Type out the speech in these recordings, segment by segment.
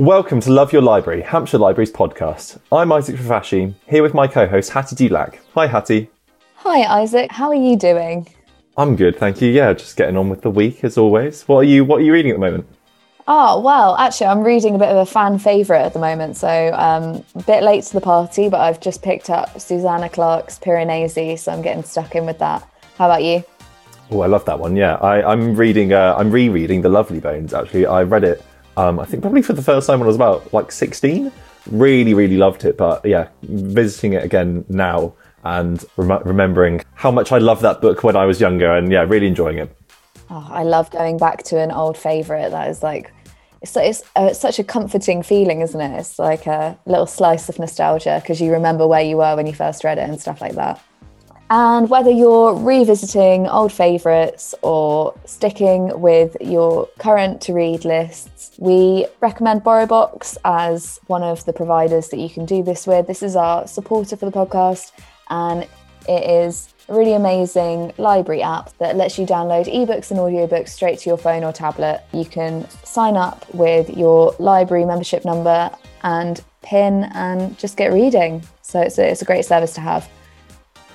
Welcome to Love Your Library, Hampshire Libraries podcast. I'm Isaac Fafashi, here with my co-host Hattie Dulac. Hi Hattie. Hi Isaac, how are you doing? I'm good, thank you. Yeah, just getting on with the week as always. What are you reading at the moment? Oh, well, actually, I'm reading a bit of a fan favourite at the moment, so a bit late to the party, but I've just picked up Susanna Clarke's Piranesi, so I'm getting stuck in with that. How about you? Oh, I love that one, yeah. I'm rereading The Lovely Bones, actually. I read it, I think, probably for the first time when I was about, 16. Really, really loved it, but, yeah, visiting it again now and remembering how much I loved that book when I was younger and, yeah, really enjoying it. Oh, I love going back to an old favourite. That is it's such a comforting feeling, isn't it? It's like a little slice of nostalgia because you remember where you were when you first read it and stuff like that. And whether you're revisiting old favourites or sticking with your current to-read lists, we recommend BorrowBox as one of the providers that you can do this with. This is our supporter for the podcast, and it is a really amazing library app that lets you download ebooks and audiobooks straight to your phone or tablet. You can sign up with your library membership number and PIN and just get reading. So it's a great service to have.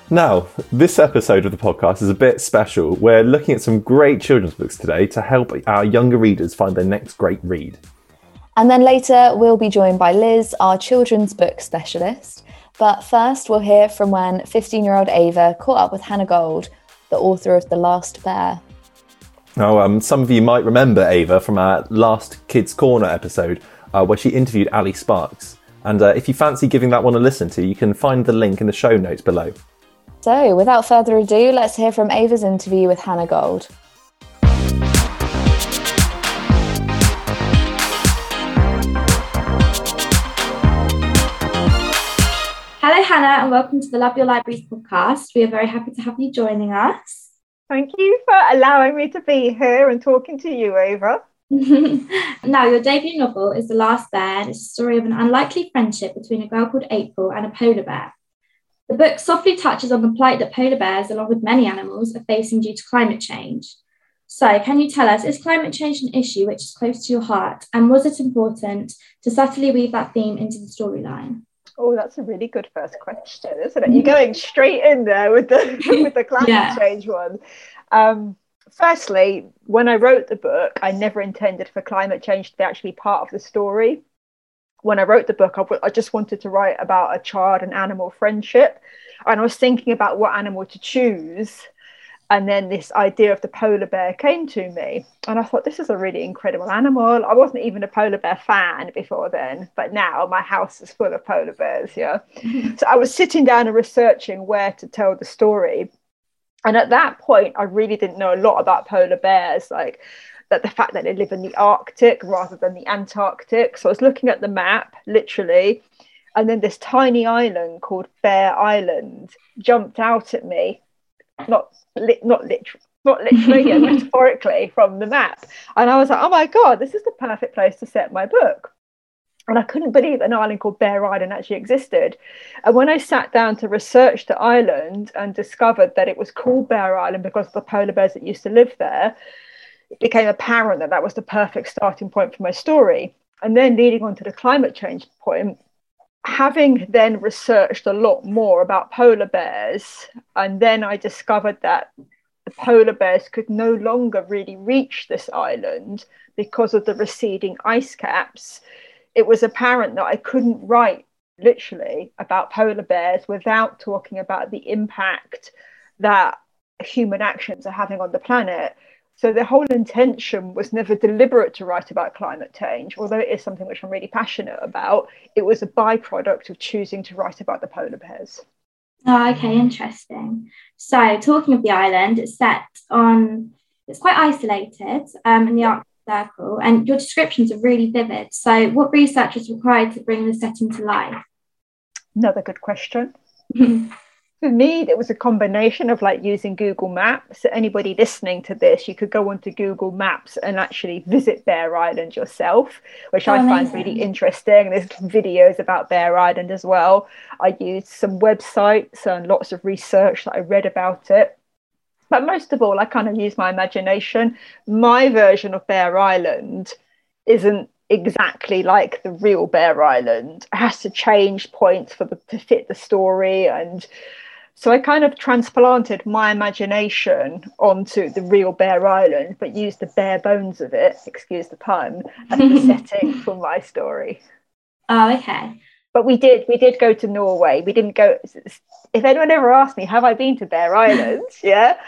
Now, this episode of the podcast is a bit special. We're looking at some great children's books today to help our younger readers find their next great read. And then later, we'll be joined by Liz, our children's book specialist. But first, we'll hear from when 15-year-old Ava caught up with Hannah Gold, the author of The Last Bear. Now, some of you might remember Ava from our last Kids Corner episode, where she interviewed Ali Sparks. And if you fancy giving that one a listen to, you can find the link in the show notes below. So, without further ado, let's hear from Ava's interview with Hannah Gold. Hello, Hannah, and welcome to the Love Your Libraries podcast. We are very happy to have you joining us. Thank you for allowing me to be here and talking to you, Ava. Now, your debut novel is The Last Bear, and it's a story of an unlikely friendship between a girl called April and a polar bear. The book softly touches on the plight that polar bears, along with many animals, are facing due to climate change. So, can you tell us, is climate change an issue which is close to your heart, and was it important to subtly weave that theme into the storyline? Oh, that's a really good first question, isn't it? You're going straight in there with the climate change one. Firstly, when I wrote the book, I never intended for climate change to be actually part of the story. When I wrote the book, I just wanted to write about a child and animal friendship. And I was thinking about what animal to choose. And then this idea of the polar bear came to me. And I thought, this is a really incredible animal. I wasn't even a polar bear fan before then, but now my house is full of polar bears, yeah. So I was sitting down and researching where to tell the story. And at that point, I really didn't know a lot about polar bears, like that the fact that they live in the Arctic rather than the Antarctic. So I was looking at the map, literally, and then this tiny island called Bear Island jumped out at me. Not literally, yeah, metaphorically from the map. And I was like, oh my God, this is the perfect place to set my book. And I couldn't believe an island called Bear Island actually existed. And when I sat down to research the island and discovered that it was called Bear Island because of the polar bears that used to live there, it became apparent that that was the perfect starting point for my story. And then leading on to the climate change point, having then researched a lot more about polar bears, and then I discovered that the polar bears could no longer really reach this island because of the receding ice caps, it was apparent that I couldn't write literally about polar bears without talking about the impact that human actions are having on the planet. So the whole intention was never deliberate to write about climate change, although it is something which I'm really passionate about. It was a byproduct of choosing to write about the polar bears. Oh, okay, interesting. So talking of the island, it's quite isolated in the Arctic Circle, and your descriptions are really vivid. So what research was required to bring the setting to life? Another good question. For me, it was a combination of using Google Maps. So anybody listening to this, you could go onto Google Maps and actually visit Bear Island yourself, which I find really interesting. There's videos about Bear Island as well. I used some websites and lots of research that I read about it. But most of all, I kind of used my imagination. My version of Bear Island isn't exactly like the real Bear Island. It has to change points to fit the story. And so I kind of transplanted my imagination onto the real Bear Island, but used the bare bones of it, excuse the pun, as the setting for my story. Oh, okay. But we did go to Norway. We didn't go. If anyone ever asked me, have I been to Bear Island? Yeah.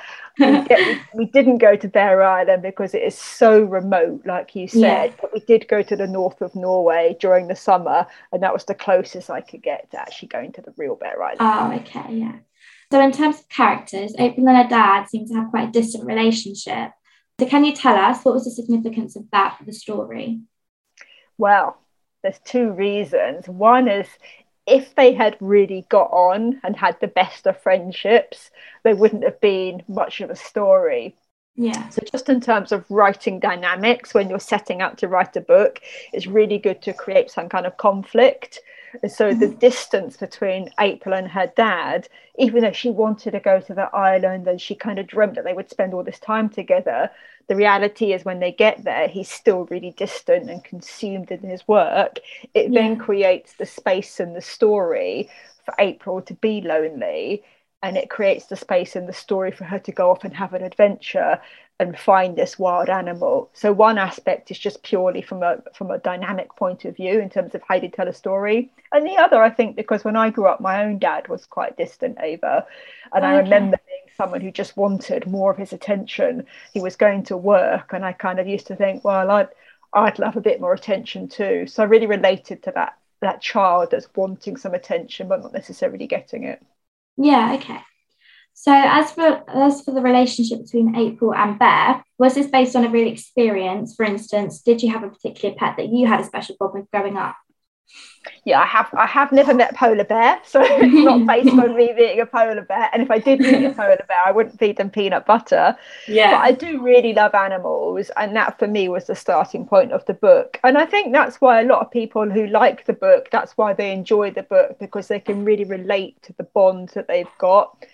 We didn't go to Bear Island because it is so remote, like you said. Yeah. But we did go to the north of Norway during the summer, and that was the closest I could get to actually going to the real Bear Island. Oh, okay, yeah. So in terms of characters, April and her dad seem to have quite a distant relationship. So can you tell us what was the significance of that for the story? Well, there's two reasons. One is, if they had really got on and had the best of friendships, there wouldn't have been much of a story. Yeah. So just in terms of writing dynamics, when you're setting out to write a book, it's really good to create some kind of conflict. And so the distance between April and her dad, even though she wanted to go to the island and she kind of dreamt that they would spend all this time together, the reality is when they get there, he's still really distant and consumed in his work. It then creates the space in the story for April to be lonely, and it creates the space in the story for her to go off and have an adventure and find this wild animal. So one aspect is just purely from a dynamic point of view in terms of how you tell a story. And the other, I think, because when I grew up, my own dad was quite distant, Ava. And I remember being someone who just wanted more of his attention. He was going to work, and I kind of used to think, well, I'd love a bit more attention too. So I really related to that child that's wanting some attention but not necessarily getting it. Yeah, okay. So as for the relationship between April and Bear, was this based on a real experience? For instance, did you have a particular pet that you had a special bond with growing up? Yeah, I have never met a polar bear, so it's not based on me being a polar bear. And if I did meet a polar bear, I wouldn't feed them peanut butter. Yeah. But I do really love animals, and that for me was the starting point of the book. And I think that's why a lot of people who like the book, that's why they enjoy the book, because they can really relate to the bond that they've got.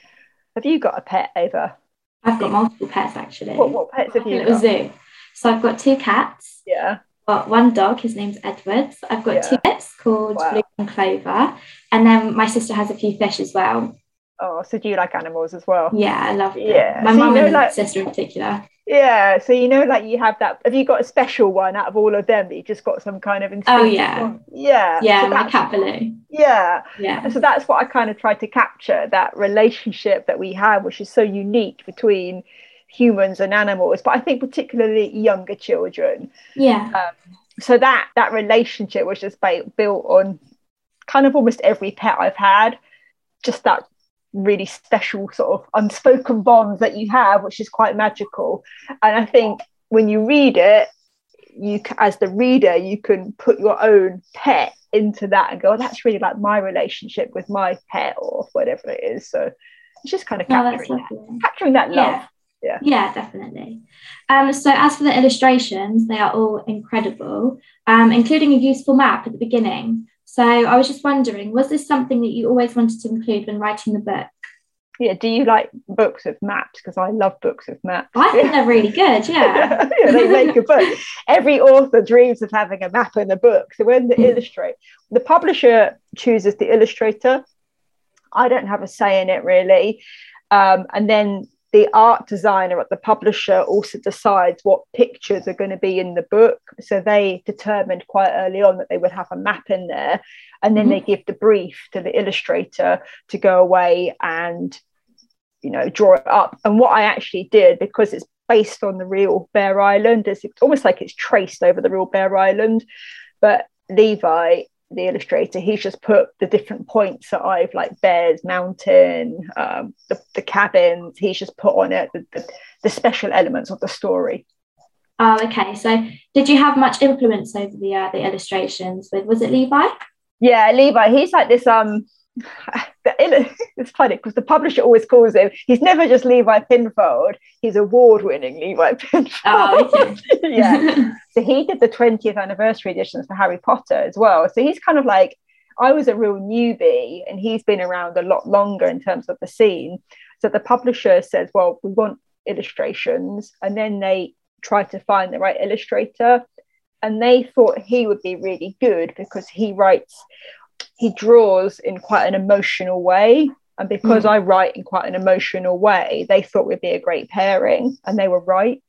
Have you got a pet, Ava? I've got multiple pets, actually. What pets have you got? A zoo. So I've got two cats. Yeah. Got one dog, his name's Edwards. I've got two pets called Blue and Clover, and then my sister has a few fish as well. Oh, so do you like animals as well? Yeah, I love them. Yeah. My mum and sister in particular. Yeah, so you have that. Have you got a special one out of all of them that you just got some kind of? Oh yeah, one? Yeah, yeah. So my cat Baloo. Yeah, yeah. So that's what I kind of tried to capture, that relationship that we have, which is so unique between humans and animals, but I think particularly younger children. Yeah. So that relationship was just built on kind of almost every pet I've had, just that really special sort of unspoken bond that you have, which is quite magical. And I think when you read it, as the reader, you can put your own pet into that and go, oh, that's really like my relationship with my pet or whatever it is. So it's just kind of capturing that love. Yeah. Yeah. Yeah, definitely. So as for the illustrations, they are all incredible, including a useful map at the beginning. So I was just wondering, was this something that you always wanted to include when writing the book? Yeah, do you like books with maps? Because I love books with maps. I think they're really good, yeah. Yeah, they make a book. Every author dreams of having a map in a book. So when they illustrate, the publisher chooses the illustrator. I don't have a say in it, really. And then the art designer at the publisher also decides what pictures are going to be in the book. So they determined quite early on that they would have a map in there. And then they give the brief to the illustrator to go away and, draw it up. And what I actually did, because it's based on the real Bear Island, it's almost like it's traced over the real Bear Island. But Levi, the illustrator, he's just put the different points that I've, like Bear's Mountain, the cabins, he's just put on it the special elements of the story. Oh, okay. So did you have much influence over the illustrations was it Levi? Yeah, Levi, he's like this it's funny because the publisher always calls him, he's never just Levi Pinfold, he's award-winning Levi Pinfold. Oh, okay. Yeah. So he did the 20th anniversary editions for Harry Potter as well, so he's kind of like, I was a real newbie and he's been around a lot longer in terms of the scene. So the publisher says, well, we want illustrations, and then they try to find the right illustrator. and they thought he would be really good because he draws in quite an emotional way, and because I write in quite an emotional way, they thought we'd be a great pairing, and they were right.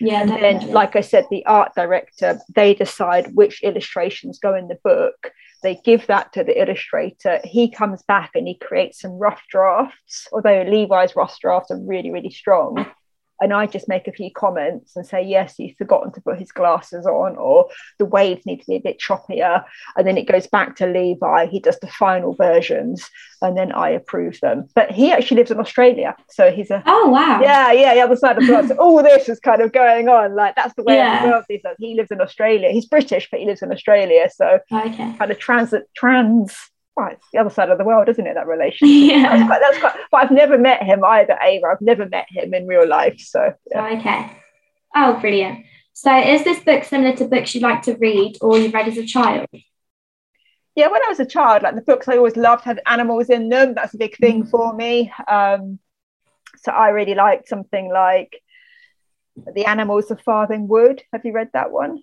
Yeah. And then, like I said, the art director, they decide which illustrations go in the book. They give that to the illustrator. He comes back and he creates some rough drafts, although Levi's rough drafts are really, really strong. And I just make a few comments and say, yes, he's forgotten to put his glasses on, or the waves need to be a bit choppier. And then it goes back to Levi. He does the final versions, and then I approve them. But he actually lives in Australia. So he's a... Oh, wow. Yeah, the other side of the world. So all this is kind of going on. Like, that's the way the world is. Like, he lives in Australia. He's British, but he lives in Australia. So kind of well, it's the other side of the world, isn't it, that relationship? Yeah. That's quite, but I've never met him either, Ava. I've never met him in real life, so. Yeah. Okay. Oh, brilliant. So is this book similar to books you like to read or you read as a child? Yeah, when I was a child, like, the books I always loved had animals in them. That's a big thing for me. So I really liked something like The Animals of Farthing Wood. Have you read that one?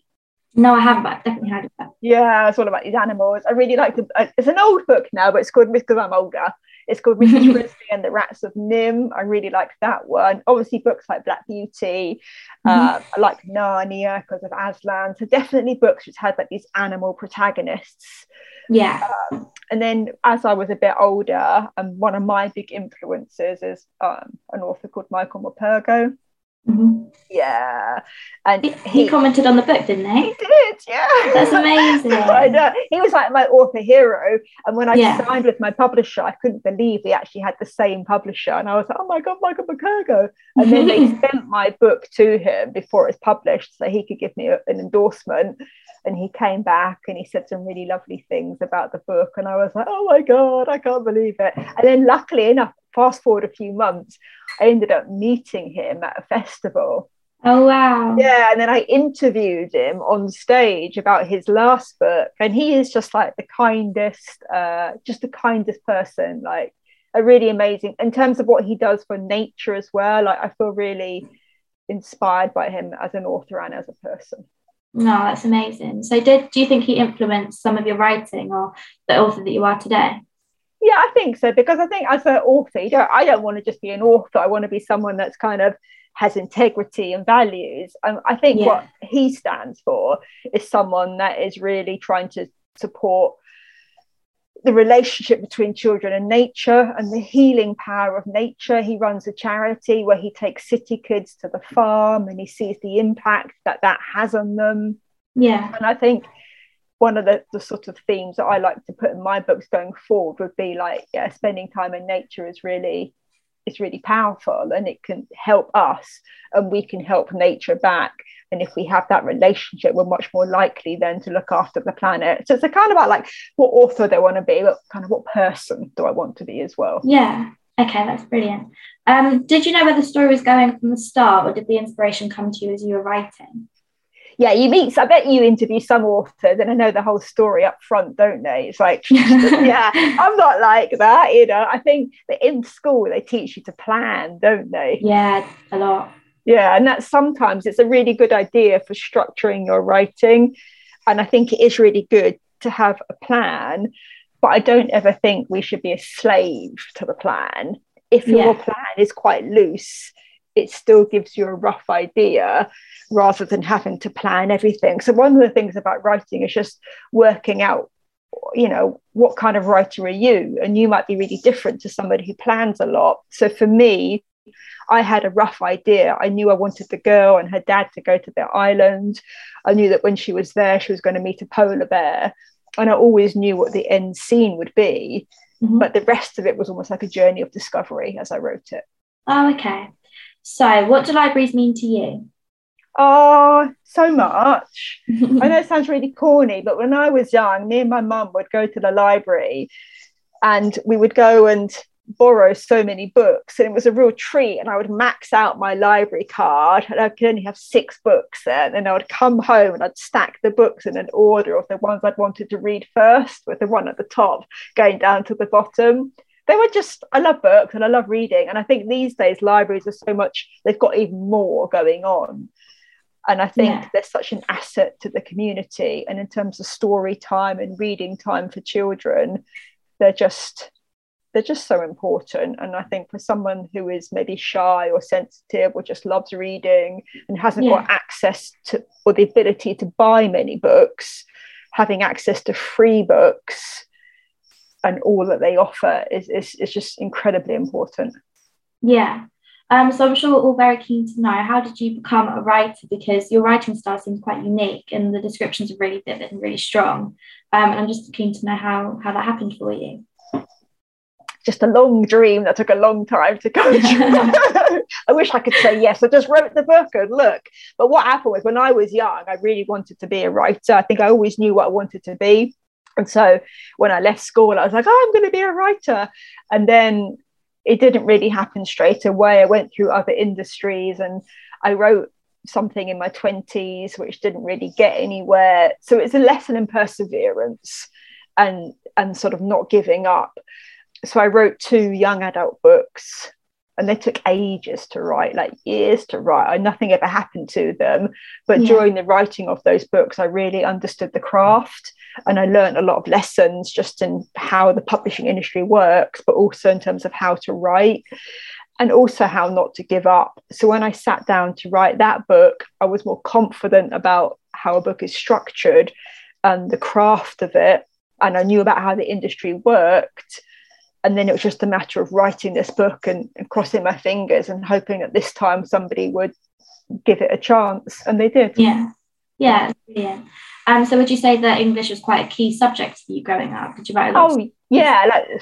No, I haven't, but I've definitely heard of that. Yeah, it's all about these animals. I really like it. It's an old book now, but it's called, because I'm older, it's called Mrs. Frisby and the Rats of NIMH. I really liked that one. Obviously, books like Black Beauty. I like Narnia because of Aslan. So definitely books which had like these animal protagonists. Yeah. And then as I was a bit older, one of my big influences is an author called Michael Morpurgo. Yeah, and he commented on the book, didn't he? He did, yeah. That's amazing. I know. He was like my author hero, and when I signed with my publisher, I couldn't believe they actually had the same publisher, and I was like, oh my god, Michael Morpurgo. And then they sent my book to him before it was published so he could give me an endorsement, and he came back and he said some really lovely things about the book, and I was like, oh my god, I can't believe it. And then luckily enough, fast forward a few months, I ended up meeting him at a festival. Oh, wow. Yeah, and then I interviewed him on stage about his last book, and he is just like the kindest, person, like a really amazing, in terms of what he does for nature as well. Like, I feel really inspired by him as an author and as a person. No, that's amazing. So do you think he influenced some of your writing or the author that you are today? Yeah, I think so, because I think as an author, I don't want to just be an author. I want to be someone that's kind of has integrity and values. And I think what he stands for is someone that is really trying to support the relationship between children and nature and the healing power of nature. He runs a charity where he takes city kids to the farm, and he sees the impact that has on them. Yeah. And I think one of the sort of themes that I like to put in my books going forward would be like, spending time in nature is really, it's really powerful, and it can help us, and we can help nature back. And if we have that relationship, we're much more likely then to look after the planet. So it's a kind of about like, what author do I want to be, but kind of what person do I want to be as well? Yeah. Okay, that's brilliant. Did you know where the story was going from the start, or did the inspiration come to you as you were writing? Yeah, I bet you interview some authors and I know the whole story up front, don't they? It's like, yeah, I'm not like that, you know. I think that in school they teach you to plan, don't they? Yeah, a lot. Yeah, and that sometimes it's a really good idea for structuring your writing. And I think it is really good to have a plan, but I don't ever think we should be a slave to the plan. If your plan is quite loose, it still gives you a rough idea rather than having to plan everything. So one of the things about writing is just working out, you know, what kind of writer are you? And you might be really different to somebody who plans a lot. So for me, I had a rough idea. I knew I wanted the girl and her dad to go to their island. I knew that when she was there, she was going to meet a polar bear. And I always knew what the end scene would be. But the rest of it was almost like a journey of discovery as I wrote it. Oh, okay. So what do libraries mean to you? Oh, so much. I know it sounds really corny, but when I was young, me and my mum would go to the library and we would go and borrow so many books, and it was a real treat. And I would max out my library card, and I could only have 6 books there. And then I would come home and I'd stack the books in an order of the ones I'd wanted to read first, with the one at the top going down to the bottom. They were just, I love books and I love reading. And I think these days libraries are so much, they've got even more going on. And I think they're such an asset to the community. And in terms of story time and reading time for children, they're just so important. And I think for someone who is maybe shy or sensitive or just loves reading and hasn't got access to or the ability to buy many books, having access to free books and all that they offer is just incredibly important. Yeah. So I'm sure we're all very keen to know, how did you become a writer? Because your writing style seems quite unique and the descriptions are really vivid and really strong. And I'm just keen to know how that happened for you. Just a long dream that took a long time to go through. I wish I could say yes, I just wrote the book and look. But what happened was, when I was young, I really wanted to be a writer. I think I always knew what I wanted to be. And so when I left school, I was like, oh, I'm going to be a writer. And then it didn't really happen straight away. I went through other industries and I wrote something in my 20s, which didn't really get anywhere. So it's a lesson in perseverance and sort of not giving up. So I wrote 2 young adult books and they took ages to write, like years to write. Nothing ever happened to them. But during the writing of those books, I really understood the craft. And I learned a lot of lessons just in how the publishing industry works, but also in terms of how to write and also how not to give up. So when I sat down to write that book, I was more confident about how a book is structured and the craft of it. And I knew about how the industry worked. And then it was just a matter of writing this book and crossing my fingers and hoping that this time somebody would give it a chance. And they did. Yeah. So would you say that English was quite a key subject for you growing up? Did you write a lot? Oh, yeah. Like,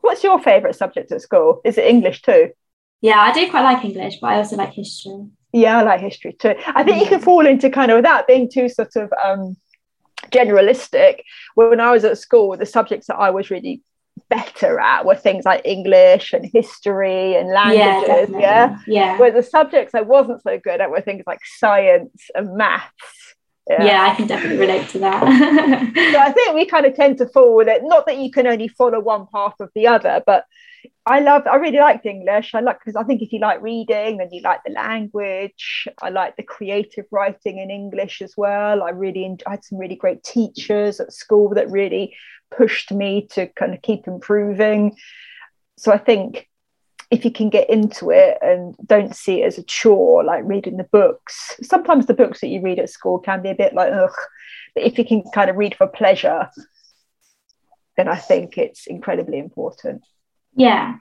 what's your favourite subject at school? Is it English too? Yeah, I do quite like English, but I also like history. Yeah, I like history too. I think you can fall into kind of, without being too sort of generalistic, when I was at school, the subjects that I was really better at were things like English and history and languages. Yeah. Where the subjects I wasn't so good at were things like science and maths. Yeah, I can definitely relate to that. So I think we kind of tend to fall with it. Not that you can only follow one path or the other, but I really liked English. Because I think if you like reading, then you like the language. I like the creative writing in English as well. I had some really great teachers at school that really pushed me to kind of keep improving. So I think if you can get into it and don't see it as a chore, like reading the books. Sometimes the books that you read at school can be a bit like, ugh. But if you can kind of read for pleasure, then I think it's incredibly important. Yeah.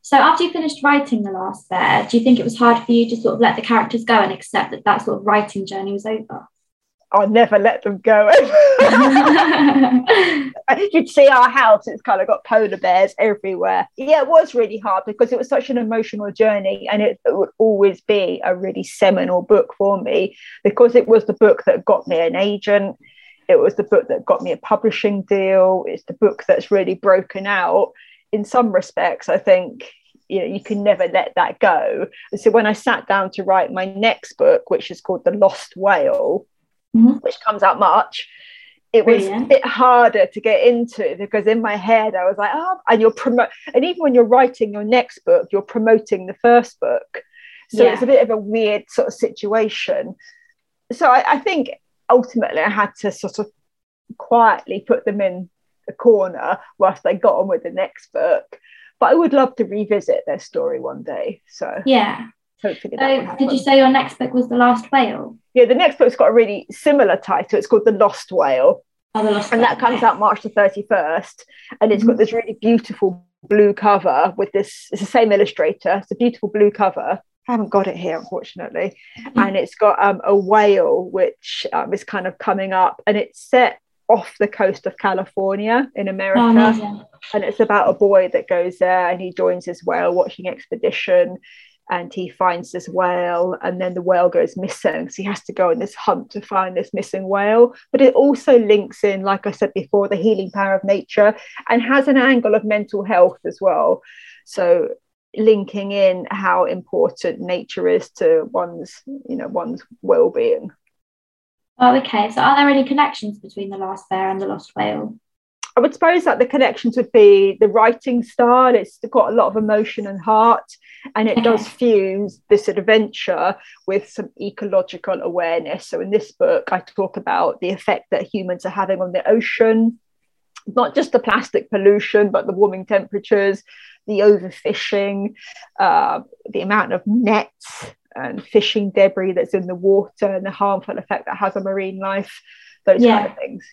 So after you finished writing The Last Bear, do you think it was hard for you to sort of let the characters go and accept that sort of writing journey was over? I'll never let them go. You'd see our house, it's kind of got polar bears everywhere. Yeah, it was really hard because it was such an emotional journey, and it would always be a really seminal book for me because it was the book that got me an agent. It was the book that got me a publishing deal. It's the book that's really broken out. In some respects, I think, you can never let that go. And so when I sat down to write my next book, which is called The Lost Whale, which comes out March, it was a bit harder to get into because in my head I was like, and even when you're writing your next book, you're promoting the first book. So it's a bit of a weird sort of situation. So I think ultimately I had to sort of quietly put them in the corner whilst they got on with the next book. But I would love to revisit their story one day. So yeah. Hopefully that did you say your next book was The Last Whale? Yeah, the next book's got a really similar title. It's called The Lost Whale. Oh, The Lost Whale. And that comes out March the 31st. And it's got this really beautiful blue cover with this. It's the same illustrator. It's a beautiful blue cover. I haven't got it here, unfortunately. And it's got a whale, which is kind of coming up. And it's set off the coast of California in America. Oh, and it's about a boy that goes there and he joins his whale watching expedition. And he finds this whale, and then the whale goes missing. So he has to go on this hunt to find this missing whale. But it also links in, like I said before, the healing power of nature and has an angle of mental health as well. So linking in how important nature is to one's well-being. Oh, okay. So are there any connections between The Last Bear and The Lost Whale? I would suppose that the connections would be the writing style. It's got a lot of emotion and heart, and it does fuse this adventure with some ecological awareness. So in this book, I talk about the effect that humans are having on the ocean, not just the plastic pollution, but the warming temperatures, the overfishing, the amount of nets and fishing debris that's in the water, and the harmful effect that has on marine life, those kind of things.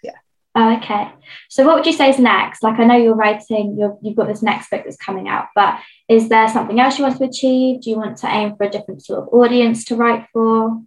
Okay, so what would you say is next? Like, I know you're writing, you've got this next book that's coming out, but is there something else you want to achieve? Do you want to aim for a different sort of audience to write for?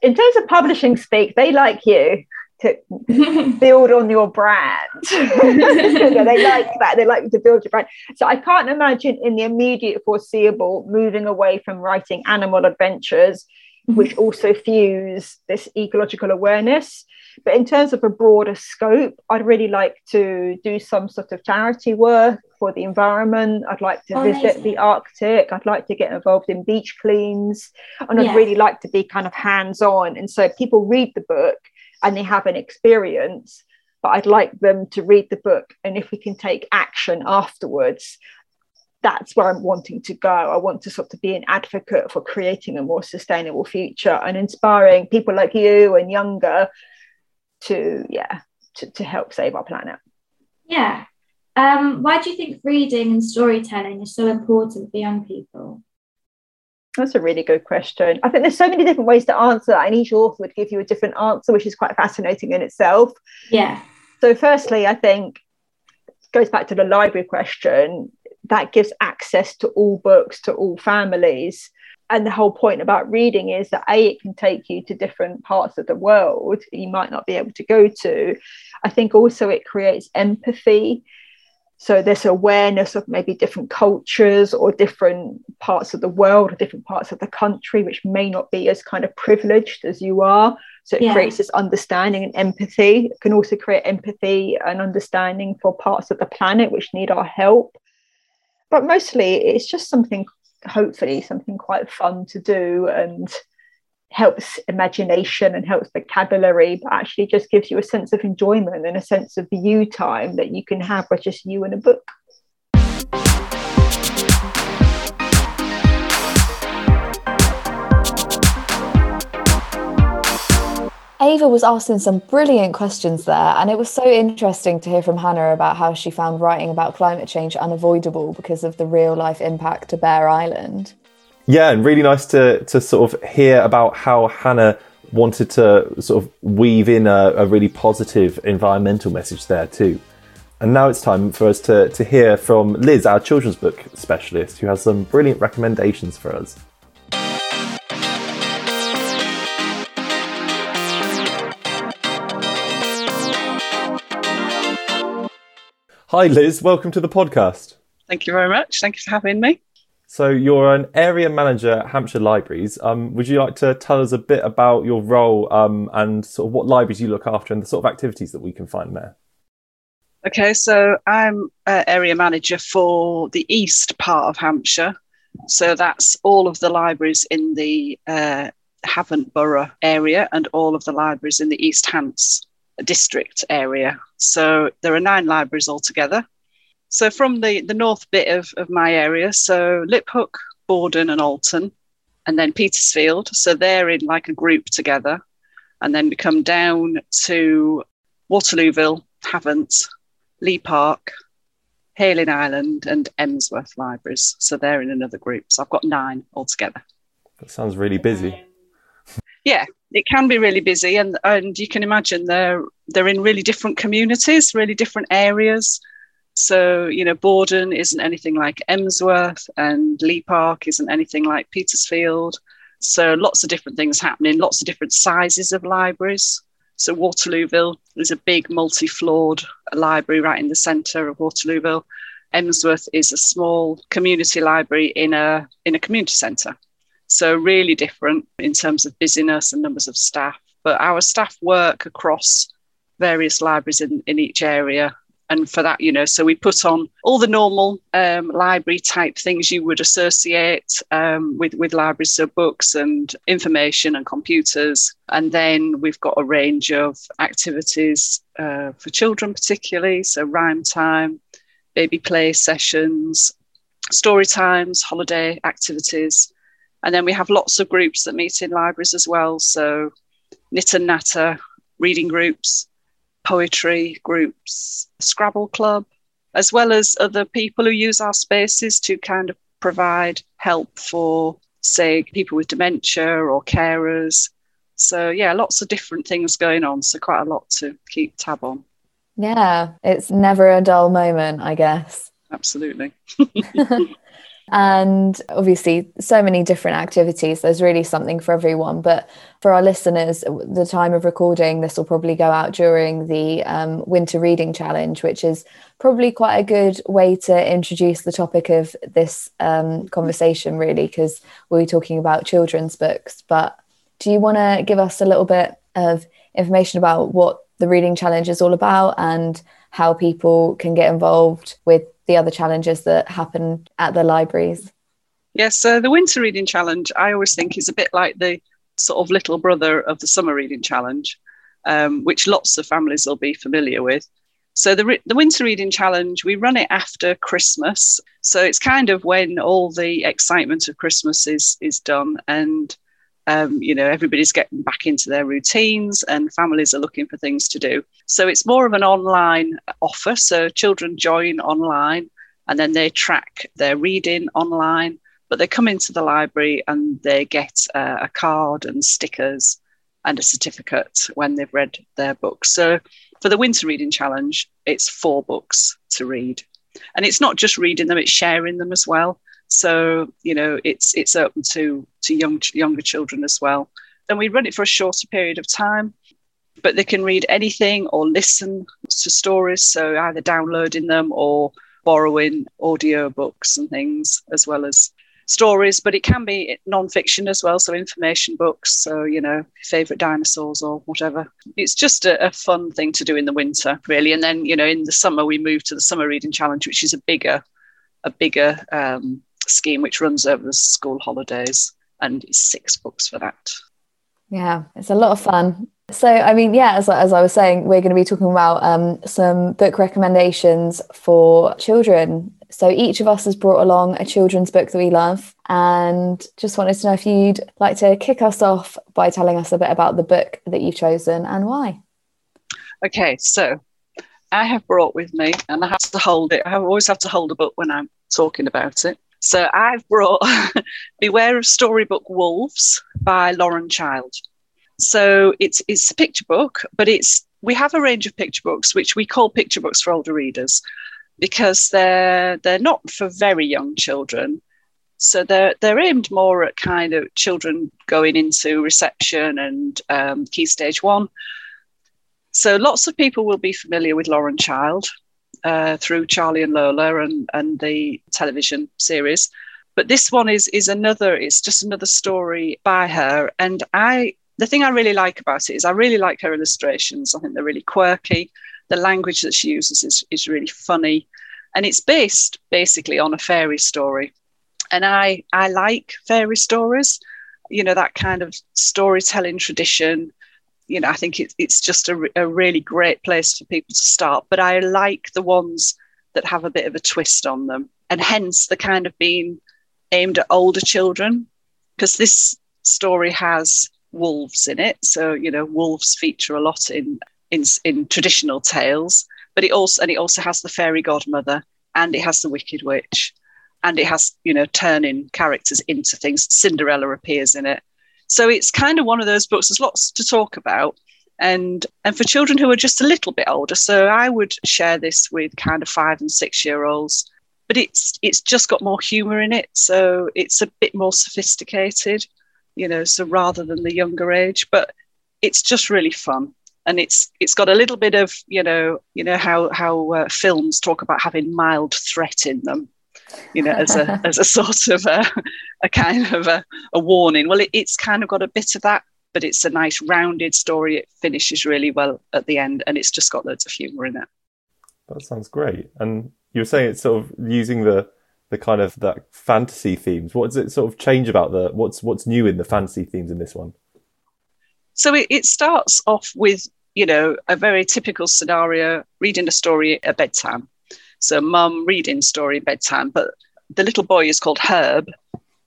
In terms of publishing speak, they like you to build on your brand. They like that. They like you to build your brand. So I can't imagine in the immediate foreseeable moving away from writing animal adventures, which also fuse this ecological awareness. But in terms of a broader scope, I'd really like to do some sort of charity work for the environment. I'd like to visit the Arctic. I'd like to get involved in beach cleans. And I'd really like to be kind of hands-on. And so people read the book and they have an experience, but I'd like them to read the book. And if we can take action afterwards, that's where I'm wanting to go. I want to sort of be an advocate for creating a more sustainable future and inspiring people like you and younger to help save our planet. Yeah. Why do you think reading and storytelling is so important for young people? That's a really good question. I think there's so many different ways to answer that, and each author would give you a different answer, which is quite fascinating in itself. Yeah. So firstly, I think it goes back to the library question. That gives access to all books, to all families. And the whole point about reading is that, A, it can take you to different parts of the world you might not be able to go to. I think also it creates empathy. So this awareness of maybe different cultures or different parts of the world or different parts of the country, which may not be as kind of privileged as you are. So it creates this understanding and empathy. It can also create empathy and understanding for parts of the planet which need our help. But mostly it's just something, hopefully something quite fun to do, and helps imagination and helps vocabulary, but actually just gives you a sense of enjoyment and a sense of you time that you can have with just you and a book. Ava was asking some brilliant questions there, and it was so interesting to hear from Hannah about how she found writing about climate change unavoidable because of the real life impact to Bear Island. Yeah, and really nice to sort of hear about how Hannah wanted to sort of weave in a really positive environmental message there too. And now it's time for us to hear from Liz, our children's book specialist, who has some brilliant recommendations for us. Hi Liz, welcome to the podcast. Thank you very much. Thank you for having me. So you're an area manager at Hampshire Libraries. Would you like to tell us a bit about your role and sort of what libraries you look after and the sort of activities that we can find there? Okay, so I'm area manager for the east part of Hampshire. So that's all of the libraries in the Havant Borough area and all of the libraries in the East Hants district area. So there are 9 libraries altogether. So from the north bit of my area, so Liphook, Borden and Alton, and then Petersfield. So they're in like a group together. And then we come down to Waterlooville, Havant, Lee Park, Hailing Island and Emsworth libraries. So they're in another group. So I've got 9 altogether. That sounds really busy. Yeah. It can be really busy, and you can imagine they're in really different communities, really different areas. So, you know, Borden isn't anything like Emsworth, and Lee Park isn't anything like Petersfield. So lots of different things happening, lots of different sizes of libraries. So Waterlooville is a big multi-floored library right in the centre of Waterlooville. Emsworth is a small community library in a community centre. So really different in terms of busyness and numbers of staff. But our staff work across various libraries in each area And for that, you know, so we put on all the normal library type things you would associate with libraries, so books and information and computers. And then we've got a range of activities for children particularly, so rhyme time, baby play sessions, story times, holiday activities. And then we have lots of groups that meet in libraries as well. So knit and natter, reading groups, poetry groups, Scrabble club, as well as other people who use our spaces to kind of provide help for, say, people with dementia or carers. So yeah, lots of different things going on. So quite a lot to keep tab on. Yeah, it's never a dull moment, I guess. Absolutely. And obviously so many different activities, there's really something for everyone. But for our listeners, the time of recording, this will probably go out during the Winter Reading Challenge, which is probably quite a good way to introduce the topic of this conversation, really, because we'll be talking about children's books. But do you want to give us a little bit of information about what the Reading Challenge is all about and how people can get involved with the other challenges that happen at the libraries? Yes, so the Winter Reading Challenge, I always think, is a bit like the sort of little brother of the Summer Reading Challenge, which lots of families will be familiar with. So the Winter Reading Challenge, we run it after Christmas. So it's kind of when all the excitement of Christmas is done and, you know, everybody's getting back into their routines and families are looking for things to do. So it's more of an online offer. So children join online and then they track their reading online, but they come into the library and they get a card and stickers and a certificate when they've read their books. So for the Winter Reading Challenge, it's 4 books to read. And it's not just reading them, it's sharing them as well. So, you know, it's open to younger children as well. And we run it for a shorter period of time, but they can read anything or listen to stories. So either downloading them or borrowing audiobooks and things, as well as stories. But it can be non-fiction as well. So information books. So, you know, favourite dinosaurs or whatever. It's just a fun thing to do in the winter, really. And then, you know, in the summer, we move to the Summer Reading Challenge, which is a bigger scheme which runs over the school holidays, and it's 6 books for that. Yeah, it's a lot of fun. So I mean, yeah, as I was saying, we're going to be talking about some book recommendations for children. So each of us has brought along a children's book that we love, and just wanted to know if you'd like to kick us off by telling us a bit about the book that you've chosen and why. Okay, so I have brought with me, and I have to hold it. I always have to hold a book when I'm talking about it. So I've brought Beware of Storybook Wolves by Lauren Child. So it's a picture book, but we have a range of picture books, which we call picture books for older readers, because they're not for very young children. So they're aimed more at kind of children going into reception and Key Stage 1. So lots of people will be familiar with Lauren Child through Charlie and Lola and the television series. But this one is just another story by her. And the thing I really like about it is I really like her illustrations. I think they're really quirky. The language that she uses is really funny. And it's based basically on a fairy story. And I like fairy stories, you know, that kind of storytelling tradition. You know, I think it's just a really great place for people to start. But I like the ones that have a bit of a twist on them, and hence the kind of being aimed at older children, because this story has wolves in it. So, you know, wolves feature a lot in traditional tales, but it also has the fairy godmother, and it has the wicked witch, and it has, you know, turning characters into things. Cinderella appears in it. So it's kind of one of those books, there's lots to talk about. And for children who are just a little bit older, so I would share this with kind of 5 and 6 year olds, but it's just got more humour in it. So it's a bit more sophisticated, you know, so rather than the younger age, but it's just really fun. And it's got a little bit of, you know how films talk about having mild threat in them, you know, as a sort of a kind of a warning. Well, it's kind of got a bit of that, but it's a nice rounded story. It finishes really well at the end, and it's just got loads of humour in it. That sounds great. And you were saying it's sort of using the kind of that fantasy themes. What does it sort of change about the what's new in the fantasy themes in this one? So it starts off with, you know, a very typical scenario, reading a story at bedtime. So mum reading story bedtime, but the little boy is called Herb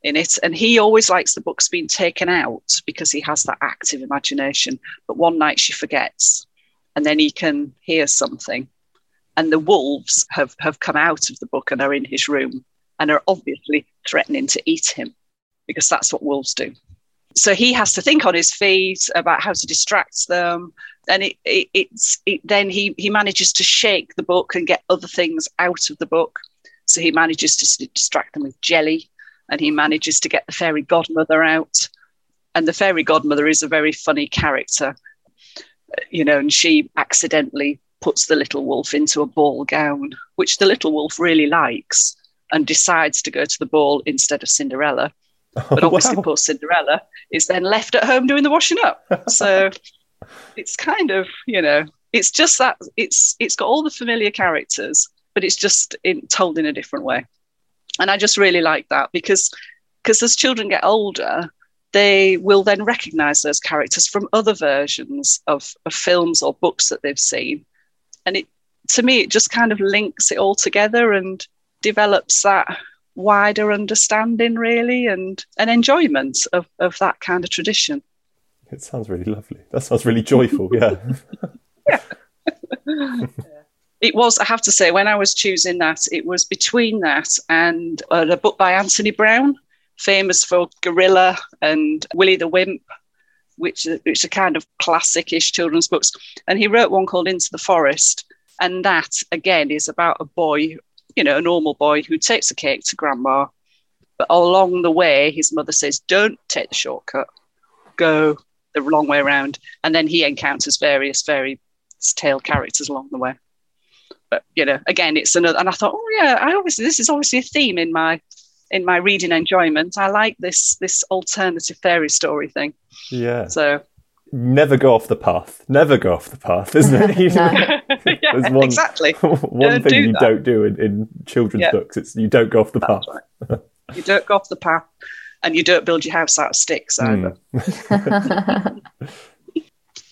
in it, and he always likes the books being taken out because he has that active imagination. But one night she forgets, and then he can hear something. And the wolves have come out of the book and are in his room and are obviously threatening to eat him because that's what wolves do. So he has to think on his feet about how to distract them. And then he manages to shake the book and get other things out of the book. So he manages to distract them with jelly, and he manages to get the fairy godmother out. And the fairy godmother is a very funny character, you know, and she accidentally puts the little wolf into a ball gown, which the little wolf really likes, and decides to go to the ball instead of Cinderella. But obviously, poor Cinderella is then left at home doing the washing up. So it's kind of, you know, it's just that it's got all the familiar characters, but it's just told in a different way. And I just really like that because as children get older, they will then recognise those characters from other versions of films or books that they've seen. And it, to me, it just kind of links it all together and develops that wider understanding, really, and an enjoyment of that kind of tradition. It sounds really lovely. That sounds really joyful, yeah. Yeah. It was, I have to say, when I was choosing that, it was between that and a book by Anthony Brown, famous for Gorilla and Willy the Wimp, which are kind of classic-ish children's books. And he wrote one called Into the Forest. And that, again, is about a boy, you know, a normal boy who takes a cake to grandma. But along the way, his mother says, don't take the shortcut, go the long way around. And then he encounters various fairy tale characters along the way. But, you know, again, it's another, and I thought, oh yeah, this is obviously a theme in my reading enjoyment. I like this alternative fairy story thing. Yeah. So never go off the path. Never go off the path, isn't it? Yeah, one, exactly. One thing you don't do in children's books, it's you don't go off the path. Right. You don't go off the path, and you don't build your house out of sticks either.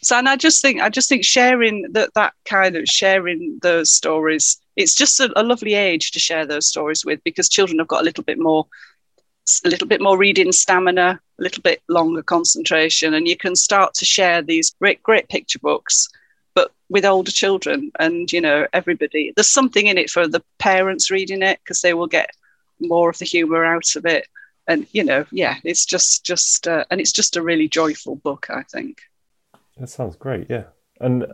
So, and I just think sharing that kind of sharing those stories, it's just a lovely age to share those stories with, because children have got a little bit more reading stamina, a little bit longer concentration, and you can start to share these great picture books, but with older children. And, you know, everybody, there's something in it for the parents reading it, because they will get more of the humour out of it. And, you know, yeah, it's and it's just a really joyful book, I think. That sounds great, yeah. And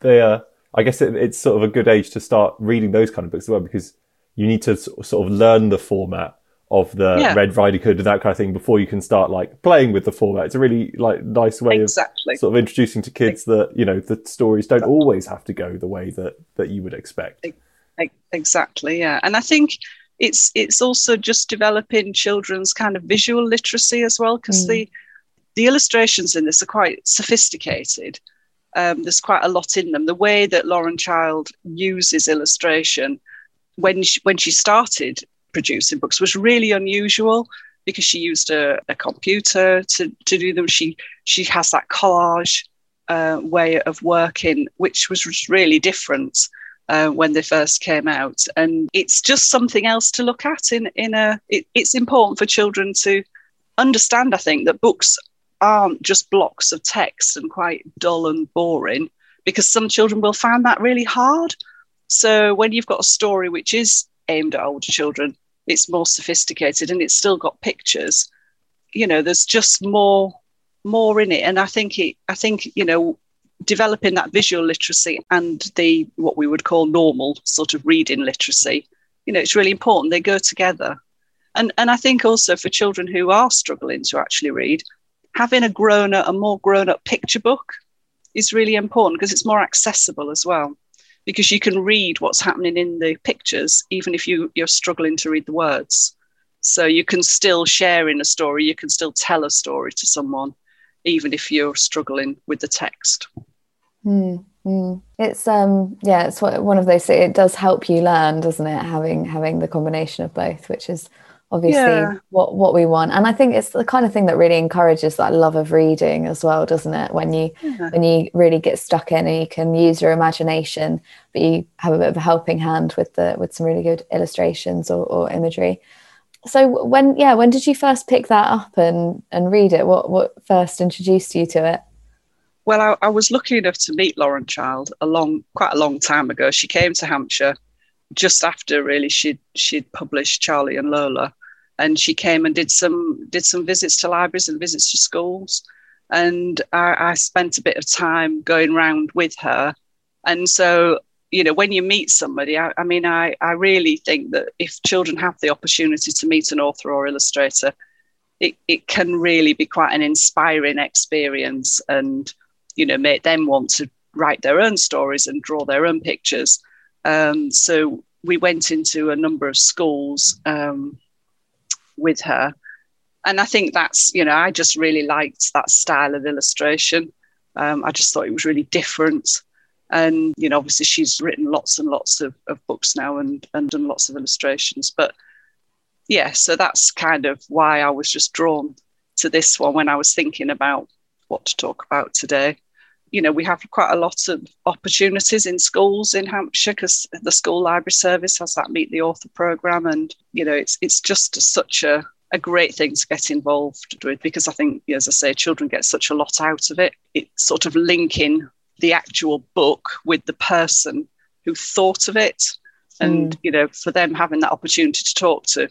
they are, I guess it's sort of a good age to start reading those kind of books as well, because you need to sort of learn the format of the Red Riding Hood and that kind of thing before you can start like playing with the format. It's a really like nice way of sort of introducing to kids that, you know, the stories don't always have to go the way that you would expect. Exactly, yeah. And I think it's also just developing children's kind of visual literacy as well, because the illustrations in this are quite sophisticated. There's quite a lot in them. The way that Lauren Child uses illustration when she started producing books was really unusual, because she used a computer to do them. She has that collage way of working, which was really different when they first came out. And it's just something else to look at. It's important for children to understand, I think, that books aren't just blocks of text and quite dull and boring, because some children will find that really hard. So when you've got a story which is aimed at older children, it's more sophisticated and it's still got pictures. You know, there's just more in it. And I think, you know, developing that visual literacy and the what we would call normal sort of reading literacy, you know, it's really important. They go together. And I think also for children who are struggling to actually read, having a more grown-up picture book is really important, because it's more accessible as well, because you can read what's happening in the pictures, even if you're struggling to read the words. So you can still share in a story, you can still tell a story to someone, even if you're struggling with the text. Mm. It's it's one of those. It does help you learn, doesn't it? Having the combination of both, which is obviously what we want. And I think it's the kind of thing that really encourages that love of reading as well, doesn't it? When you when you really get stuck in, and you can use your imagination, but you have a bit of a helping hand with some really good illustrations or imagery. So when did you first pick that up and read it? What first introduced you to it? Well, I was lucky enough to meet Lauren Child quite a long time ago. She came to Hampshire just after really she'd published Charlie and Lola, and she came and did some visits to libraries and visits to schools, and I spent a bit of time going round with her. And so, you know, when you meet somebody, I really think that if children have the opportunity to meet an author or illustrator, it can really be quite an inspiring experience, and you know, make them want to write their own stories and draw their own pictures. So we went into a number of schools with her. And I think that's, you know, I just really liked that style of illustration. I just thought it was really different. And, you know, obviously she's written lots and lots of books now and done lots of illustrations. But yeah, so that's kind of why I was just drawn to this one when I was thinking about what to talk about today. You know, we have quite a lot of opportunities in schools in Hampshire because the school library service has that Meet the Author programme, and you know, it's just such a great thing to get involved with, because I think, as I say, children get such a lot out of it. It's sort of linking the actual book with the person who thought of it, and you know, for them having that opportunity to talk to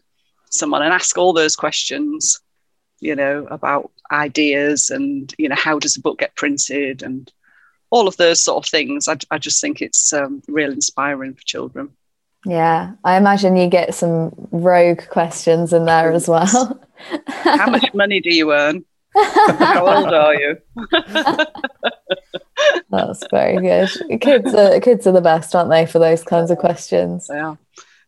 someone and ask all those questions, you know, about ideas and, you know, how does a book get printed and all of those sort of things. I just think it's real inspiring for children. Yeah, I imagine you get some rogue questions in there as well. How much money do you earn? How old are you? That's very good. Kids are the best, aren't they, for those kinds of questions? Yeah.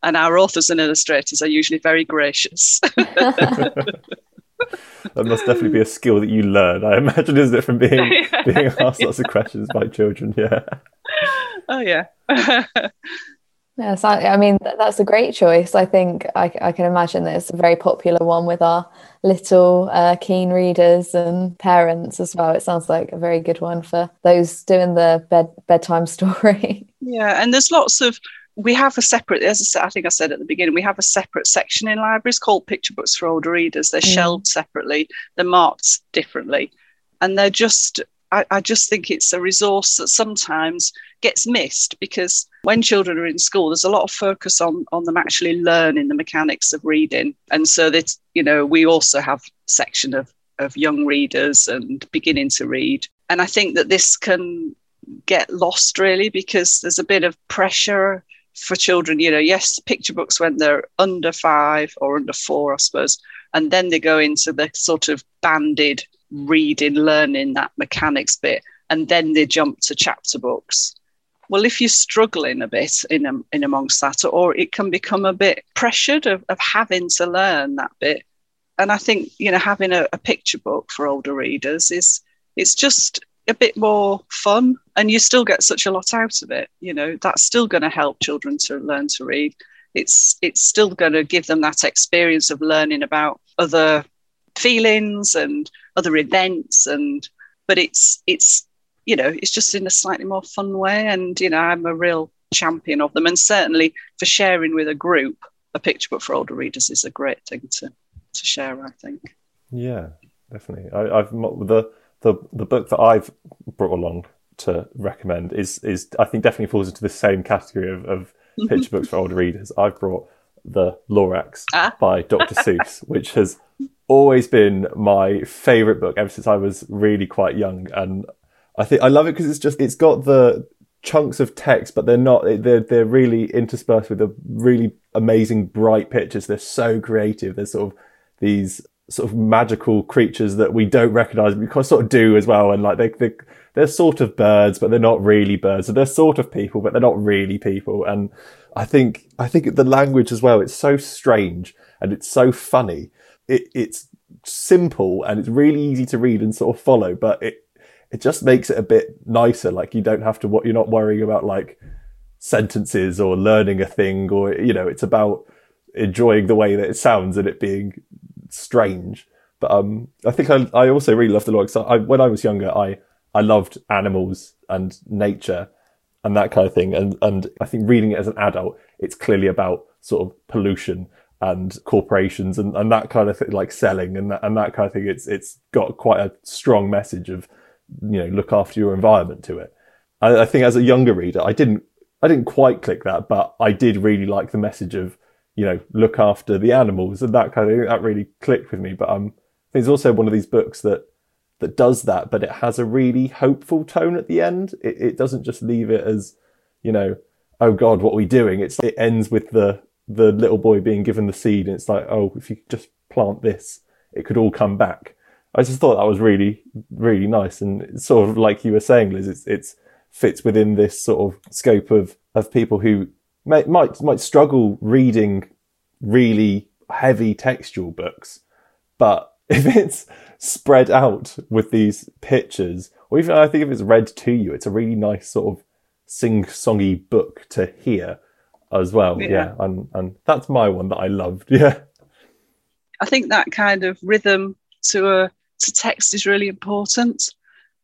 And our authors and illustrators are usually very gracious. That must definitely be a skill that you learn, I imagine, isn't it, from being asked lots of questions by children? Yeah. Oh yeah. Yes, I mean that's a great choice. I think I can imagine that it's a very popular one with our little keen readers and parents as well. It sounds like a very good one for those doing the bedtime story. Yeah, and there's lots of. We have a separate, as I think I said at the beginning, we have a separate section in libraries called Picture Books for Older Readers. They're shelved separately, they're marked differently. And they're just, I just think it's a resource that sometimes gets missed, because when children are in school, there's a lot of focus on them actually learning the mechanics of reading. And so that, you know, we also have a section of young readers and beginning to read. And I think that this can get lost really, because there's a bit of pressure for children, you know, yes, picture books when they're under 5 or under 4, I suppose, and then they go into the sort of banded reading, learning that mechanics bit, and then they jump to chapter books. Well, if you're struggling a bit in amongst that, or it can become a bit pressured of having to learn that bit. And I think, you know, having a picture book for older readers it's just a bit more fun, and you still get such a lot out of it. You know, that's still going to help children to learn to read. It's still going to give them that experience of learning about other feelings and other events, but it's you know, it's just in a slightly more fun way. And you know, I'm a real champion of them, and certainly for sharing with a group, a picture book for older readers is a great thing to share, I think. Yeah, definitely. I've The book that I've brought along to recommend is I think definitely falls into the same category of picture books for older readers. I've brought The Lorax by Dr. Seuss, which has always been my favourite book ever since I was really quite young. And I think I love it because it's got the chunks of text, but they're really interspersed with the really amazing bright pictures. They're so creative. There's sort of these sort of magical creatures that we don't recognize, but we sort of do as well. And like they're sort of birds, but they're not really birds. So they're sort of people, but they're not really people. And I think the language as well, it's so strange and it's so funny. It's simple and it's really easy to read and sort of follow, but it it just makes it a bit nicer. Like, you don't have to, you're not worrying about like sentences or learning a thing, or, you know, it's about enjoying the way that it sounds and it being strange. But I think I also really loved The Lorax. When I was younger, I loved animals and nature and that kind of thing. And I think reading it as an adult, it's clearly about sort of pollution and corporations and that kind of thing, like selling and that kind of thing. It's got quite a strong message of, you know, look after your environment to it. I think as a younger reader, I didn't quite click that, but I did really like the message of, you know, look after the animals and that kind of thing. That really clicked with me. But it's also one of these books that does that, but it has a really hopeful tone at the end. It doesn't just leave it as, you know, oh God, what are we doing? It ends with the little boy being given the seed, and it's like, oh, if you just plant this, it could all come back. I just thought that was really, really nice. And it's sort of like you were saying, Liz, it's fits within this sort of scope of people who might struggle reading really heavy textual books, but if it's spread out with these pictures, or even I think if it's read to you, it's a really nice sort of sing-songy book to hear as well. Yeah. And that's my one that I loved. Yeah. I think that kind of rhythm to text is really important,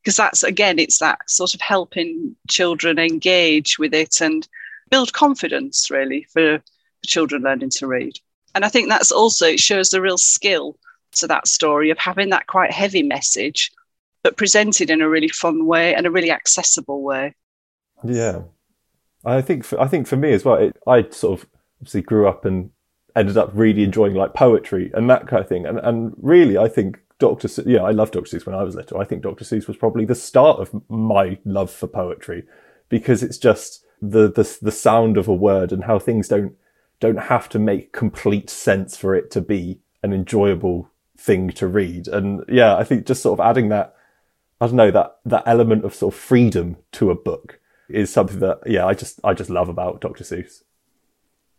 because that's, again, it's that sort of helping children engage with it and build confidence really for children learning to read. And I think that's also, it shows the real skill to that story of having that quite heavy message, but presented in a really fun way and a really accessible way. Yeah, I think for me as well, I sort of obviously grew up and ended up really enjoying like poetry and that kind of thing. And really, I think I loved Dr. Seuss when I was little. I think Dr. Seuss was probably the start of my love for poetry, because it's just the sound of a word and how things don't have to make complete sense for it to be an enjoyable thing to read. And yeah, I think just sort of adding that, I don't know, that element of sort of freedom to a book is something that, yeah, I just love about Dr. Seuss.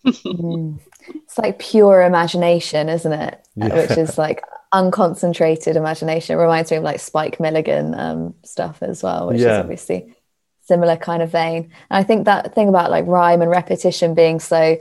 It's like pure imagination, isn't it? Yeah. Which is like unconcentrated imagination. It reminds me of like Spike Milligan stuff as well, which is obviously similar kind of vein. And I think that thing about like rhyme and repetition being so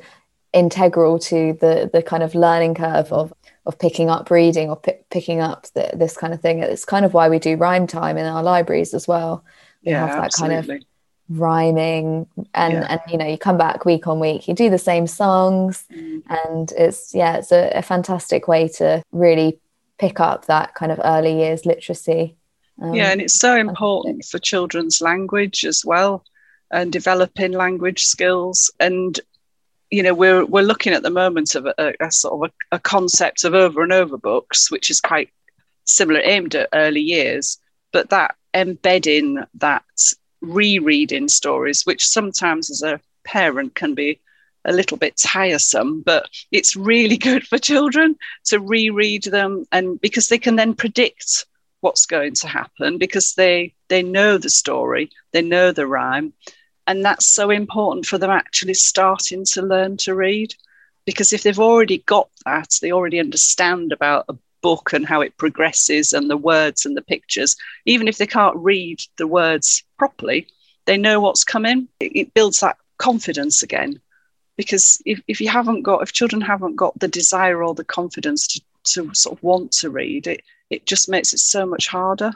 integral to the kind of learning curve of picking up reading or picking up this kind of thing. It's kind of why we do rhyme time in our libraries as well. We have that kind of rhyming and you know, you come back week on week, you do the same songs, and it's a fantastic way to really pick up that kind of early years literacy. And it's so important for children's language as well, and developing language skills. And you know, we're looking at the moment of a sort of a concept of over and over books, which is quite similar, aimed at early years, but that embedding, that rereading stories, which sometimes as a parent can be a little bit tiresome, but it's really good for children to reread them, and because they can then predict what's going to happen, because they know the story, they know the rhyme. And that's so important for them actually starting to learn to read, because if they've already got that, they already understand about a book and how it progresses and the words and the pictures. Even if they can't read the words properly, they know what's coming. It builds that confidence again, because if children haven't got the desire or the confidence to sort of want to read, it just makes it so much harder.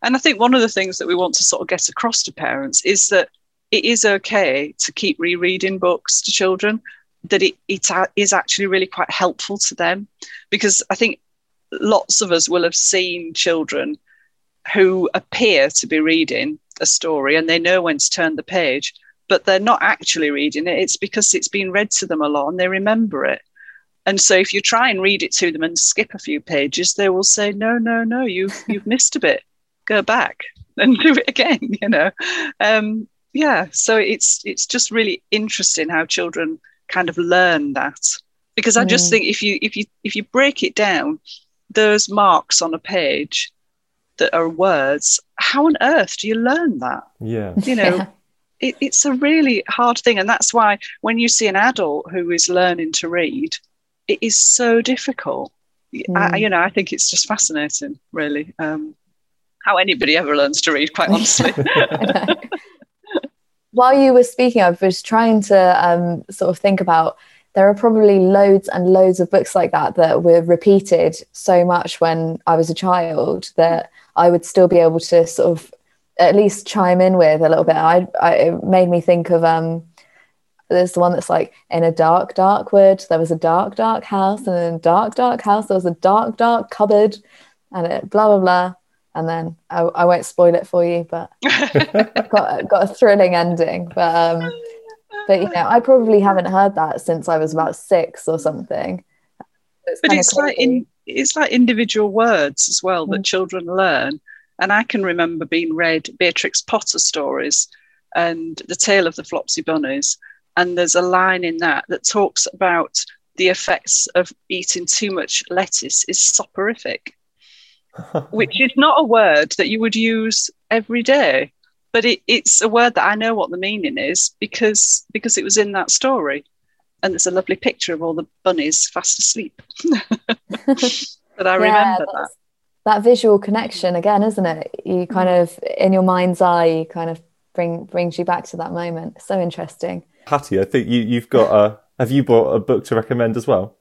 And I think one of the things that we want to sort of get across to parents is that it is okay to keep rereading books to children, that it is actually really quite helpful to them. Because I think lots of us will have seen children who appear to be reading a story and they know when to turn the page, but they're not actually reading it. It's because it's been read to them a lot and they remember it. And so if you try and read it to them and skip a few pages, they will say, no, you've missed a bit. Go back and do it again, you know. So it's just really interesting how children kind of learn that, because I just think if you break it down, those marks on a page that are words, how on earth do you learn that? Yeah, you know, it's a really hard thing, and that's why when you see an adult who is learning to read, it is so difficult. I think it's just fascinating, really. how anybody ever learns to read, quite honestly. While you were speaking, I was trying to sort of think about, there are probably loads and loads of books like that that were repeated so much when I was a child that I would still be able to sort of at least chime in with a little bit. It made me think of, there's the one that's like, in a dark, dark wood, there was a dark, dark house, and in a dark, dark house, there was a dark, dark cupboard, and it blah, blah, blah. And then I won't spoil it for you, but got a thrilling ending. But, you know, I probably haven't heard that since I was about 6 or something. It's like individual words as well that children learn. And I can remember being read Beatrix Potter stories and The Tale of the Flopsy Bunnies. And there's a line in that that talks about the effects of eating too much lettuce is soporific, which is not a word that you would use every day. But it's a word that I know what the meaning is because it was in that story. And there's a lovely picture of all the bunnies fast asleep. But I remember that. That visual connection again, isn't it? You kind of, in your mind's eye, you kind of brings you back to that moment. So interesting. Hattie, I think you've got have you brought a book to recommend as well?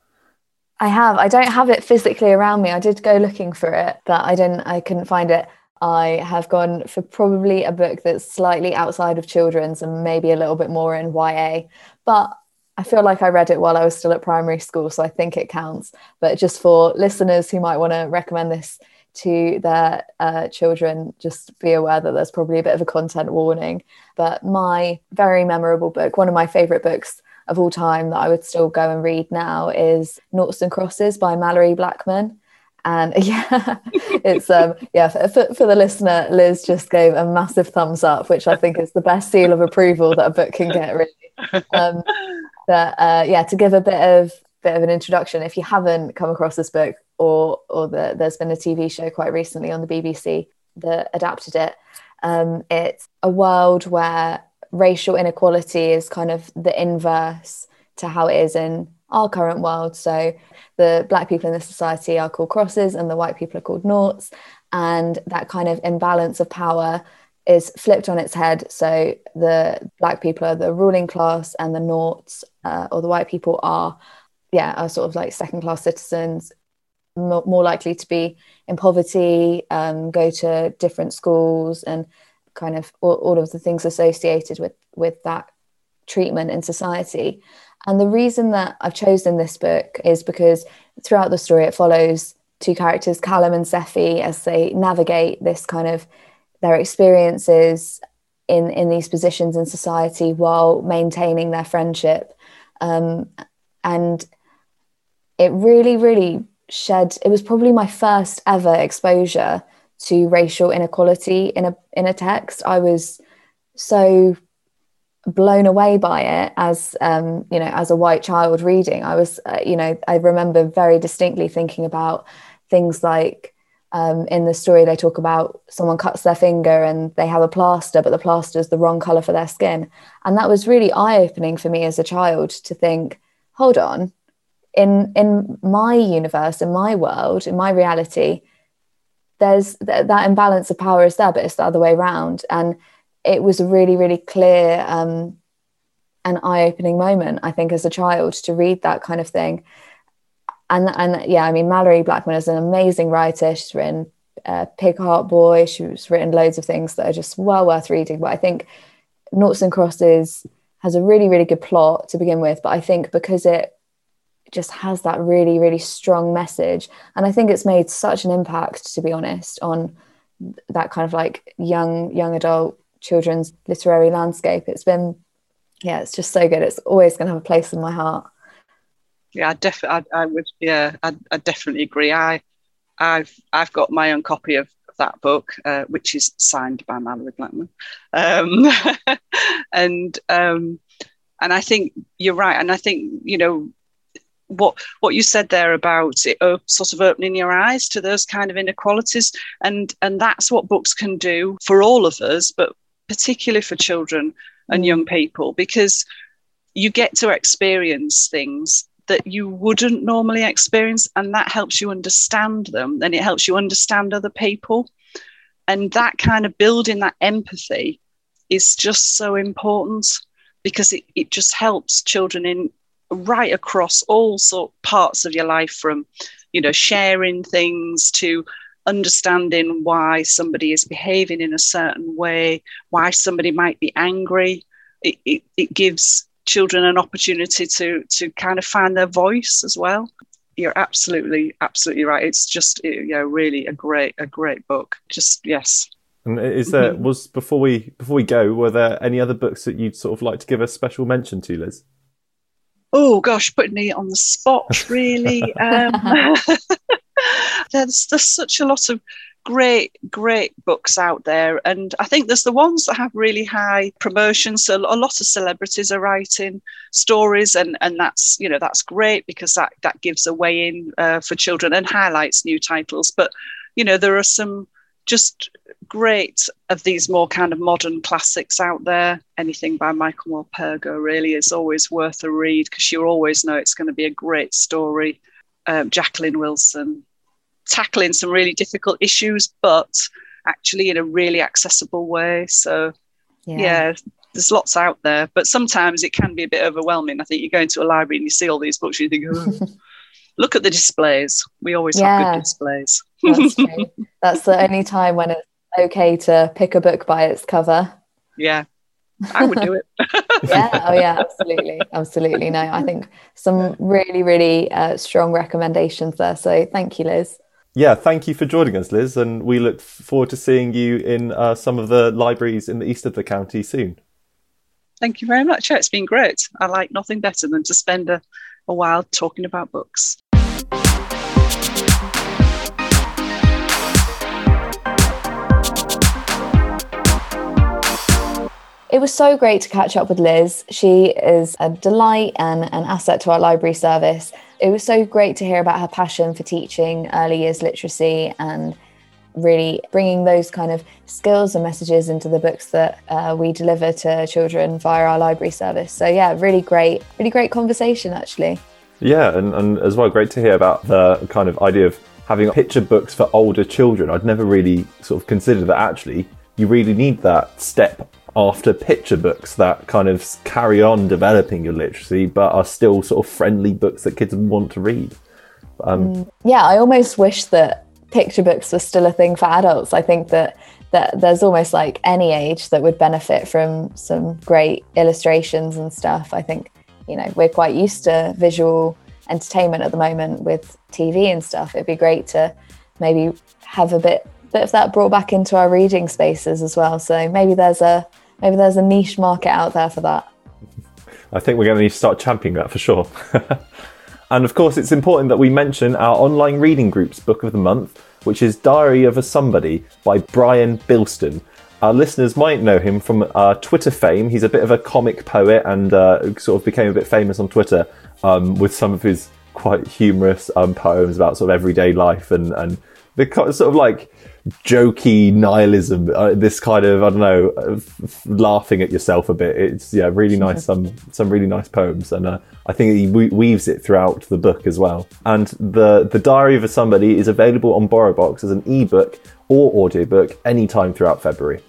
I have. I don't have it physically around me. I did go looking for it, but I couldn't find it. I have gone for probably a book that's slightly outside of children's and maybe a little bit more in YA, but I feel like I read it while I was still at primary school, so I think it counts. But just for listeners who might want to recommend this to their children, just be aware that there's probably a bit of a content warning. But my very memorable book, one of my favourite books of all time that I would still go and read now, is Noughts and Crosses by Mallory Blackman. And yeah, it's for the listener, Liz just gave a massive thumbs up, which I think is the best seal of approval that a book can get, really. To give a bit of an introduction, if you haven't come across this book, or there's been a TV show quite recently on the BBC that adapted it. It's a world where racial inequality is kind of the inverse to how it is in our current world. So the black people in this society are called crosses and the white people are called noughts, and that kind of imbalance of power is flipped on its head. So the black people are the ruling class and the noughts or the white people are sort of like second class citizens, more likely to be in poverty, go to different schools, and kind of all of the things associated with that treatment in society. And the reason that I've chosen this book is because throughout the story it follows two characters, Callum and Seffy, as they navigate this kind of their experiences in these positions in society while maintaining their friendship. And it really, really it was probably my first ever exposure to racial inequality in a text. I was so blown away by it as a white child reading. I remember very distinctly thinking about things like in the story they talk about someone cuts their finger and they have a plaster, but the plaster is the wrong color for their skin. And that was really eye-opening for me as a child to think, hold on, in my universe, in my world, in my reality, there's that imbalance of power is there, but it's the other way around. And it was a really, really clear and eye-opening moment, I think, as a child to read that kind of thing. And Mallory Blackman is an amazing writer. She's written Pig Heart Boy. She's written loads of things that are just well worth reading. But I think Noughts and Crosses has a really, really good plot to begin with. But I think because it just has that really, really strong message, and I think it's made such an impact, to be honest, on that kind of like young adult children's literary landscape. It's been, it's just so good. It's always going to have a place in my heart. Yeah, I definitely agree. I've got my own copy of that book, which is signed by Mallory Blackman, and I think you're right. And I think, you know, what you said there about it sort of opening your eyes to those kind of inequalities, and that's what books can do for all of us, but particularly for children and young people, because you get to experience things that you wouldn't normally experience, and that helps you understand them, and it helps you understand other people. And that kind of building that empathy is just so important, because it just helps children in right across all sort of parts of your life, from, you know, sharing things to understanding why somebody is behaving in a certain way, why somebody might be angry. It gives children an opportunity to kind of find their voice as well. You're absolutely right. It's just, really a great book. Just, yes. And is there, was, before we go, were there any other books that you'd sort of like to give a special mention to, Liz? Oh gosh, putting me on the spot, really. There's such a lot of great books out there, and I think there's the ones that have really high promotion, so a lot of celebrities are writing stories, and that's, you know, that's great, because that gives a way in for children and highlights new titles. But, you know, there are some just great of these more kind of modern classics out there. Anything by Michael Morpurgo really is always worth a read, because you always know it's going to be a great story. Jacqueline Wilson, tackling some really difficult issues, but actually in a really accessible way. So yeah, there's lots out there, but sometimes it can be a bit overwhelming. I think you go into a library and you see all these books, you think, oh, look at the displays. We always have good displays. That's true. That's the only time when it's okay to pick a book by its cover. Yeah, I would do it. Yeah, oh yeah, absolutely. No, I think some really strong recommendations there, so thank you, Liz. Yeah, thank you for joining us, Liz, and we look forward to seeing you in some of the libraries in the east of the county soon. Thank you very much. It's been great. I like nothing better than to spend a while talking about books. It was so great to catch up with Liz. She is a delight and an asset to our library service. It was so great to hear about her passion for teaching early years literacy and really bringing those kind of skills and messages into the books that we deliver to children via our library service. So yeah, really great conversation actually. Yeah, and as well, great to hear about the kind of idea of having picture books for older children. I'd never really sort of considered that actually. You really need that step after picture books that kind of carry on developing your literacy, but are still sort of friendly books that kids want to read. Yeah, I almost wish that picture books were still a thing for adults. I think that there's almost like any age that would benefit from some great illustrations and stuff. I think, you know, we're quite used to visual entertainment at the moment with TV and stuff. It'd be great to maybe have a bit of that brought back into our reading spaces as well. So maybe there's a niche market out there for that. I think we're going to need to start championing that for sure. And of course, it's important that we mention our online reading group's book of the month, which is Diary of a Somebody by Brian Bilston. Our listeners might know him from Twitter fame. He's a bit of a comic poet and sort of became a bit famous on Twitter with some of his quite humorous poems about sort of everyday life and the sort of like jokey nihilism, this kind of, I don't know, laughing at yourself a bit. It's really nice, some really nice poems, and I think he weaves it throughout the book as well. And the Diary of a Somebody is available on BorrowBox as an ebook or audiobook anytime throughout February.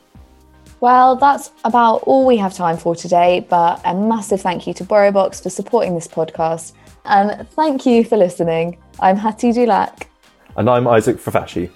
Well, that's about all we have time for today, but a massive thank you to BorrowBox for supporting this podcast, and thank you for listening. I'm Hattie Dulac. And I'm Isaac Fafashi.